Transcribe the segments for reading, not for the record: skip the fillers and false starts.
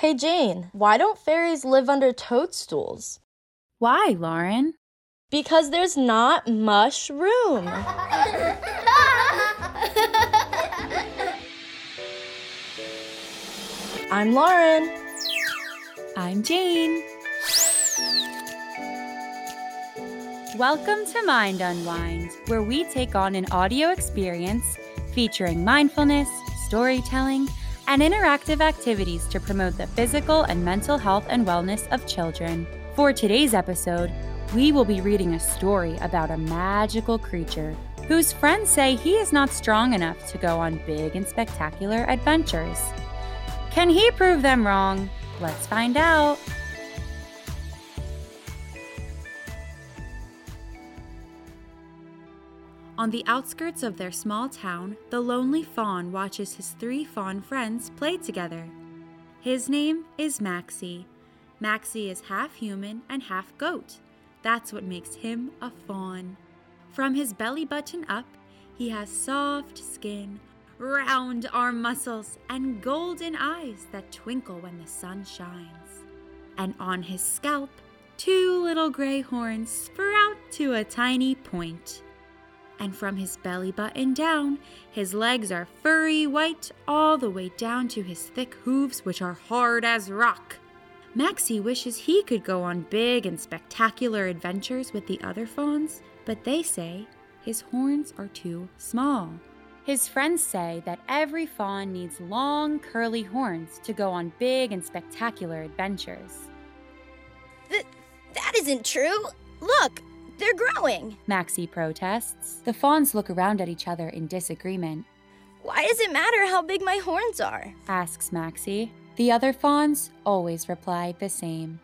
Hey, Jane, why don't fairies live under toadstools? Why, Lauren? Because there's not much room. I'm Lauren. I'm Jane. Welcome to Mind Unwind, where we take on an audio experience featuring mindfulness, storytelling, and interactive activities to promote the physical and mental health and wellness of children. For today's episode, we will be reading a story about a magical creature whose friends say he is not strong enough to go on big and spectacular adventures. Can he prove them wrong? Let's find out. On the outskirts of their small town, the lonely fawn watches his three fawn friends play together. His name is Maxie. Maxie is half human and half goat. That's what makes him a fawn. From his belly button up, he has soft skin, round arm muscles, and golden eyes that twinkle when the sun shines. And on his scalp, two little gray horns sprout to a tiny point. And from his belly button down, his legs are furry white all the way down to his thick hooves, which are hard as rock. Maxie wishes he could go on big and spectacular adventures with the other fawns, but they say his horns are too small. His friends say that every fawn needs long, curly horns to go on big and spectacular adventures. That isn't true. Look! They're growing, Maxie protests. The fawns look around at each other in disagreement. Why does it matter how big my horns are? Asks Maxie. The other fawns always reply the same.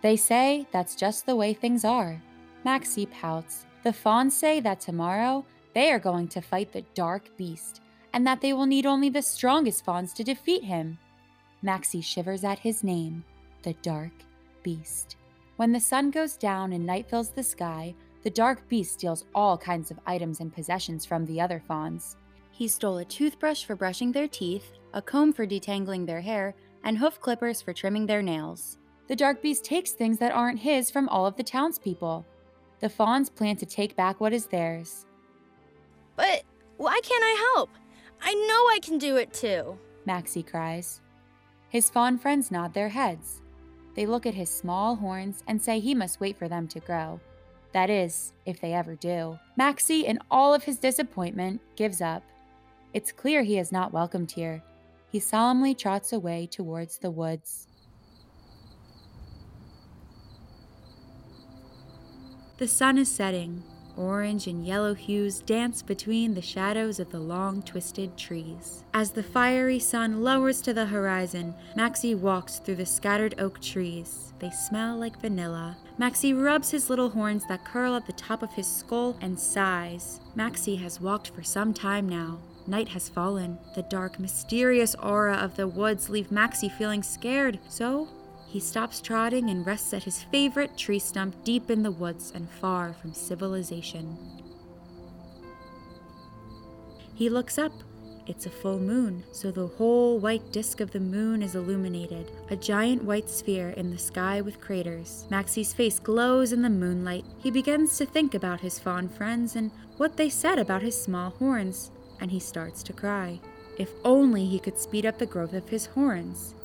They say that's just the way things are. Maxie pouts. The fawns say that tomorrow they are going to fight the dark beast and that they will need only the strongest fawns to defeat him. Maxie shivers at his name, the dark beast. When the sun goes down and night fills the sky, the dark beast steals all kinds of items and possessions from the other fawns. He stole a toothbrush for brushing their teeth, a comb for detangling their hair, and hoof clippers for trimming their nails. The dark beast takes things that aren't his from all of the townspeople. The fawns plan to take back what is theirs. But why can't I help? I know I can do it too, Maxie cries. His fawn friends nod their heads. They look at his small horns and say he must wait for them to grow. That is, if they ever do. Maxie, in all of his disappointment, gives up. It's clear he is not welcomed here. He solemnly trots away towards the woods. The sun is setting. Orange and yellow hues dance between the shadows of the long, twisted trees. As the fiery sun lowers to the horizon, Maxie walks through the scattered oak trees. They smell like vanilla. Maxie rubs his little horns that curl at the top of his skull and sighs. Maxie has walked for some time now. Night has fallen. The dark, mysterious aura of the woods leaves Maxie feeling scared, so he stops trotting and rests at his favorite tree stump deep in the woods and far from civilization. He looks up. It's a full moon, so the whole white disk of the moon is illuminated, a giant white sphere in the sky with craters. Maxie's face glows in the moonlight. He begins to think about his fawn friends and what they said about his small horns, and he starts to cry. If only he could speed up the growth of his horns.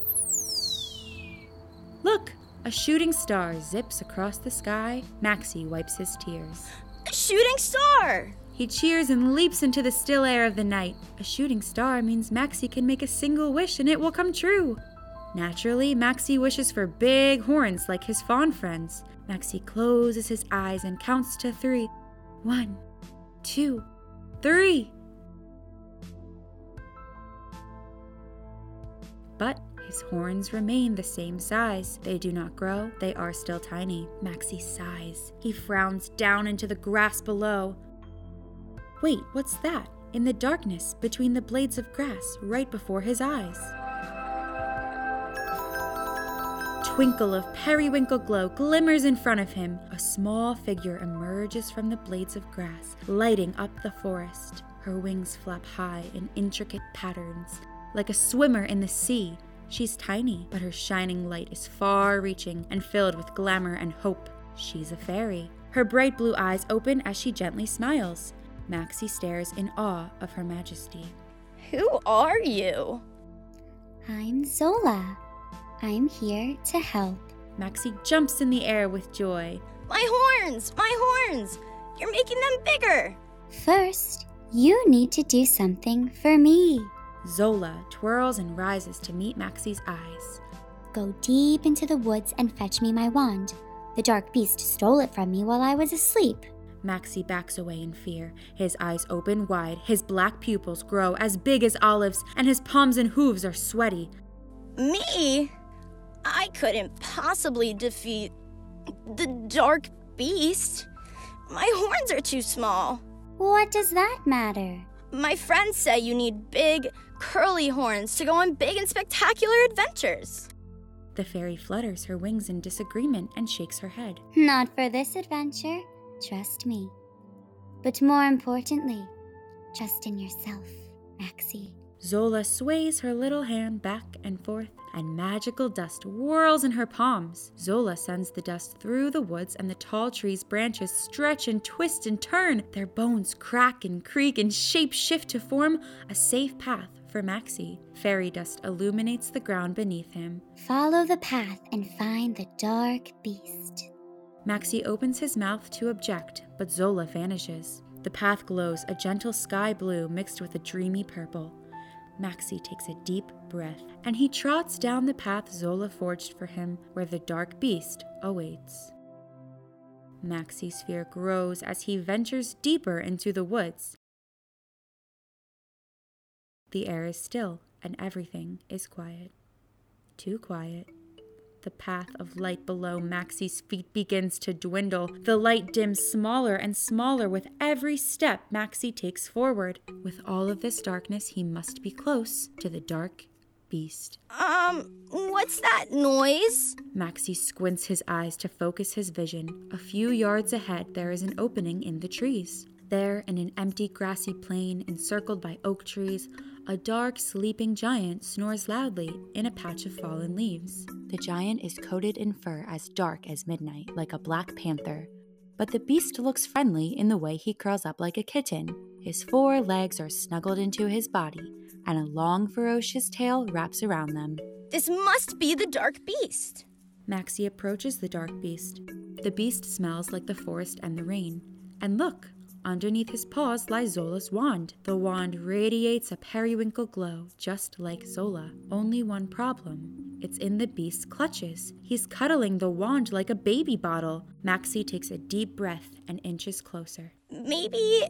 Look, a shooting star zips across the sky. Maxie wipes his tears. A shooting star! He cheers and leaps into the still air of the night. A shooting star means Maxie can make a single wish and it will come true. Naturally, Maxie wishes for big horns like his fawn friends. Maxie closes his eyes and counts to 3. 1, 2, 3. But his horns remain the same size. They do not grow. They are still tiny. Maxie sighs. He frowns down into the grass below. Wait, what's that? In the darkness, between the blades of grass, right before his eyes. Twinkle of periwinkle glow glimmers in front of him. A small figure emerges from the blades of grass, lighting up the forest. Her wings flap high in intricate patterns, like a swimmer in the sea. She's tiny, but her shining light is far-reaching and filled with glamour and hope. She's a fairy. Her bright blue eyes open as she gently smiles. Maxie stares in awe of her majesty. Who are you? I'm Zola. I'm here to help. Maxie jumps in the air with joy. My horns! You're making them bigger! First, you need to do something for me. Zola twirls and rises to meet Maxie's eyes. Go deep into the woods and fetch me my wand. The dark beast stole it from me while I was asleep. Maxie backs away in fear. His eyes open wide, his black pupils grow as big as olives, and his palms and hooves are sweaty. Me? I couldn't possibly defeat the dark beast. My horns are too small. What does that matter? My friends say you need big, curly horns to go on big and spectacular adventures. The fairy flutters her wings in disagreement and shakes her head. Not for this adventure. Trust me. But more importantly, trust in yourself, Maxie. Zola sways her little hand back and forth, and magical dust whirls in her palms. Zola sends the dust through the woods, and the tall trees' branches stretch and twist and turn. Their bones crack and creak and shape shift to form a safe path for Maxie. Fairy dust illuminates the ground beneath him. Follow the path and find the dark beast. Maxie opens his mouth to object, but Zola vanishes. The path glows a gentle sky blue mixed with a dreamy purple. Maxie takes a deep breath, and he trots down the path Zola forged for him, where the dark beast awaits. Maxie's fear grows as he ventures deeper into the woods. The air is still, and everything is quiet. Too quiet. The path of light below Maxie's feet begins to dwindle. The light dims smaller and smaller with every step Maxie takes forward. With all of this darkness, he must be close to the dark beast. What's that noise? Maxie squints his eyes to focus his vision. A few yards ahead, there is an opening in the trees. There, in an empty grassy plain encircled by oak trees, a dark, sleeping giant snores loudly in a patch of fallen leaves. The giant is coated in fur as dark as midnight, like a black panther. But the beast looks friendly in the way he curls up like a kitten. His four legs are snuggled into his body, and a long, ferocious tail wraps around them. This must be the dark beast! Maxie approaches the dark beast. The beast smells like the forest and the rain. And look! Underneath his paws lies Zola's wand. The wand radiates a periwinkle glow, just like Zola. Only one problem. It's in the beast's clutches. He's cuddling the wand like a baby bottle. Maxie takes a deep breath and inches closer. Maybe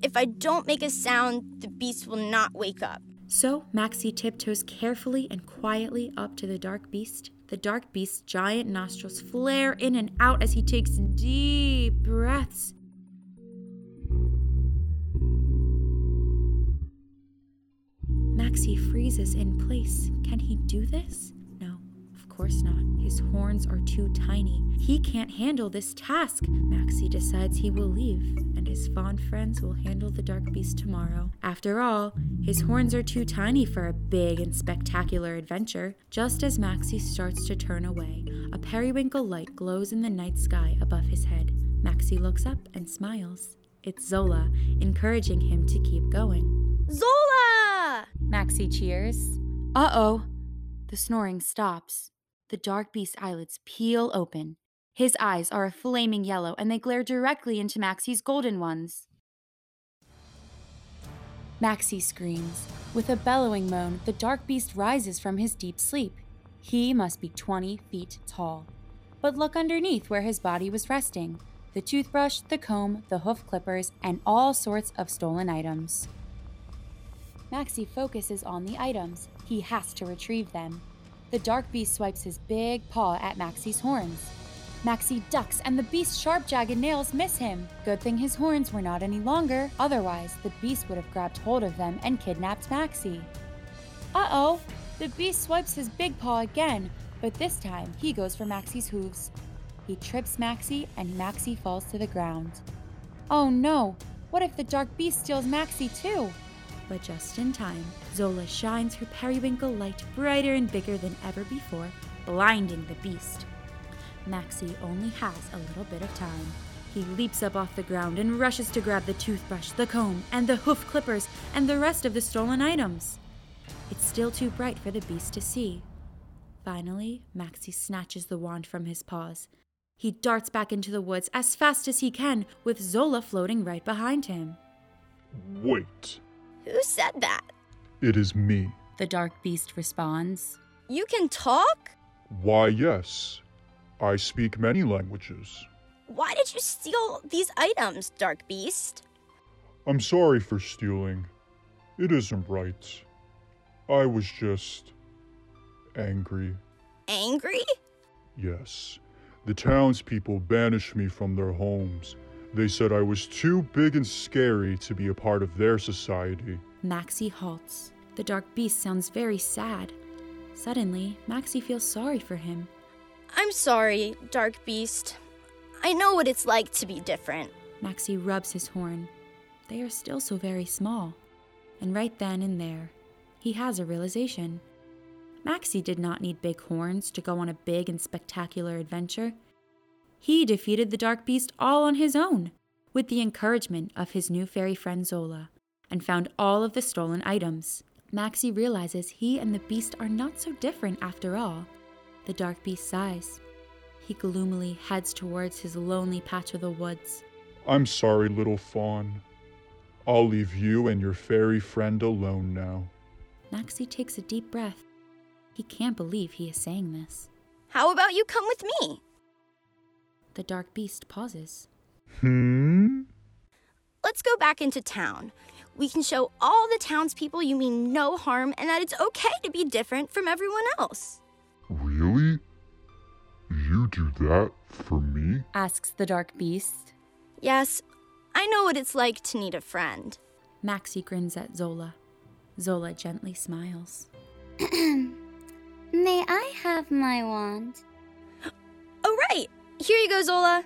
if I don't make a sound, the beast will not wake up. So Maxie tiptoes carefully and quietly up to the dark beast. The dark beast's giant nostrils flare in and out as he takes deep breaths. Maxie freezes in place. Can he do this? No, of course not. His horns are too tiny. He can't handle this task. Maxie decides he will leave, and his fond friends will handle the dark beast tomorrow. After all, his horns are too tiny for a big and spectacular adventure. Just as Maxie starts to turn away, a periwinkle light glows in the night sky above his head. Maxie looks up and smiles. It's Zola, encouraging him to keep going. Zola! Maxie cheers. Uh-oh. The snoring stops. The dark beast's eyelids peel open. His eyes are a flaming yellow, and they glare directly into Maxie's golden ones. Maxie screams. With a bellowing moan, the dark beast rises from his deep sleep. He must be 20 feet tall. But look underneath where his body was resting. The toothbrush, the comb, the hoof clippers, and all sorts of stolen items. Maxie focuses on the items. He has to retrieve them. The dark beast swipes his big paw at Maxie's horns. Maxie ducks, and the beast's sharp, jagged nails miss him. Good thing his horns were not any longer. Otherwise, the beast would have grabbed hold of them and kidnapped Maxie. Uh-oh! The beast swipes his big paw again, but this time he goes for Maxie's hooves. He trips Maxie, and Maxie falls to the ground. Oh no! What if the dark beast steals Maxie too? But just in time, Zola shines her periwinkle light brighter and bigger than ever before, blinding the beast. Maxie only has a little bit of time. He leaps up off the ground and rushes to grab the toothbrush, the comb, and the hoof clippers, and the rest of the stolen items. It's still too bright for the beast to see. Finally, Maxie snatches the wand from his paws. He darts back into the woods as fast as he can, with Zola floating right behind him. Wait. Who said that? It is me, the dark beast responds. You can talk? Why, yes. I speak many languages. Why did you steal these items, dark beast? I'm sorry for stealing. It isn't right. I was just angry. Angry? Yes. The townspeople banished me from their homes. They said I was too big and scary to be a part of their society. Maxie halts. The dark beast sounds very sad. Suddenly, Maxie feels sorry for him. I'm sorry, dark beast. I know what it's like to be different. Maxie rubs his horn. They are still so very small. And right then and there, he has a realization. Maxie did not need big horns to go on a big and spectacular adventure. He defeated the dark beast all on his own, with the encouragement of his new fairy friend Zola, and found all of the stolen items. Maxie realizes he and the beast are not so different after all. The dark beast sighs. He gloomily heads towards his lonely patch of the woods. I'm sorry, little fawn. I'll leave you and your fairy friend alone now. Maxie takes a deep breath. He can't believe he is saying this. How about you come with me? The dark beast pauses. Let's go back into town. We can show all the townspeople you mean no harm and that it's okay to be different from everyone else. Really? You do that for me? Asks the dark beast. Yes, I know what it's like to need a friend. Maxie grins at Zola. Zola gently smiles. May I have my wand? Oh, right! Here you go, Zola.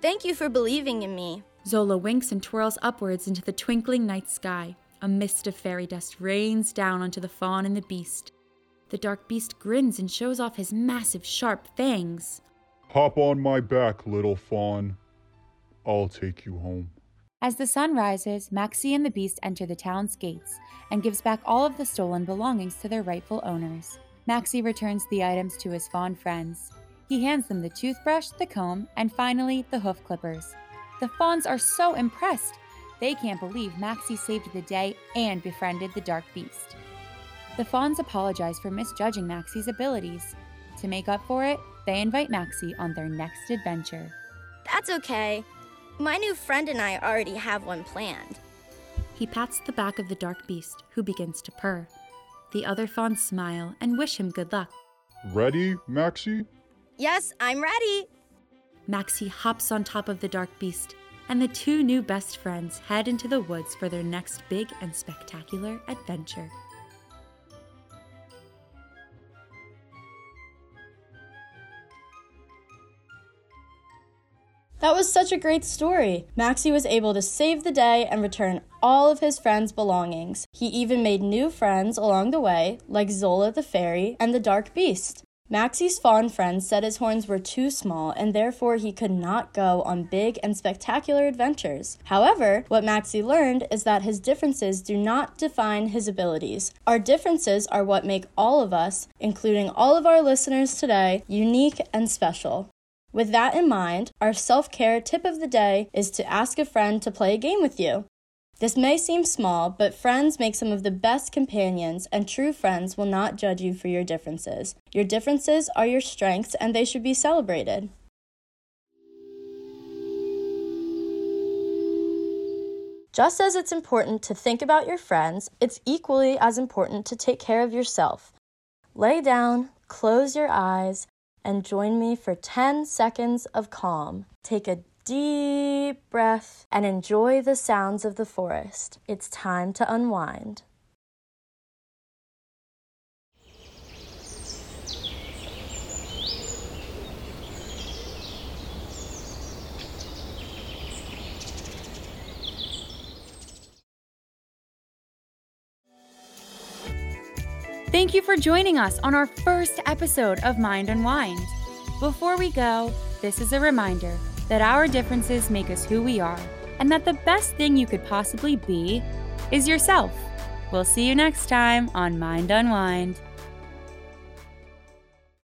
Thank you for believing in me. Zola winks and twirls upwards into the twinkling night sky. A mist of fairy dust rains down onto the fawn and the beast. The dark beast grins and shows off his massive, sharp fangs. Hop on my back, little fawn. I'll take you home. As the sun rises, Maxie and the beast enter the town's gates and gives back all of the stolen belongings to their rightful owners. Maxie returns the items to his fawn friends. He hands them the toothbrush, the comb, and finally, the hoof clippers. The fawns are so impressed. They can't believe Maxie saved the day and befriended the dark beast. The fawns apologize for misjudging Maxie's abilities. To make up for it, they invite Maxie on their next adventure. That's okay. My new friend and I already have one planned. He pats the back of the dark beast, who begins to purr. The other fawns smile and wish him good luck. Ready, Maxie? Yes, I'm ready. Maxie hops on top of the dark beast, and the two new best friends head into the woods for their next big and spectacular adventure. That was such a great story. Maxie was able to save the day and return all of his friends' belongings. He even made new friends along the way, like Zola the fairy and the dark beast. Maxie's fawn friend said his horns were too small and therefore he could not go on big and spectacular adventures. However, what Maxie learned is that his differences do not define his abilities. Our differences are what make all of us, including all of our listeners today, unique and special. With that in mind, our self-care tip of the day is to ask a friend to play a game with you. This may seem small, but friends make some of the best companions, and true friends will not judge you for your differences. Your differences are your strengths, and they should be celebrated. Just as it's important to think about your friends, it's equally as important to take care of yourself. Lay down, close your eyes, and join me for 10 seconds of calm. Take a deep breath and enjoy the sounds of the forest. It's time to unwind. Thank you for joining us on our first episode of Mind Unwind. Before we go, this is a reminder that our differences make us who we are, and that the best thing you could possibly be is yourself. We'll see you next time on Mind Unwind.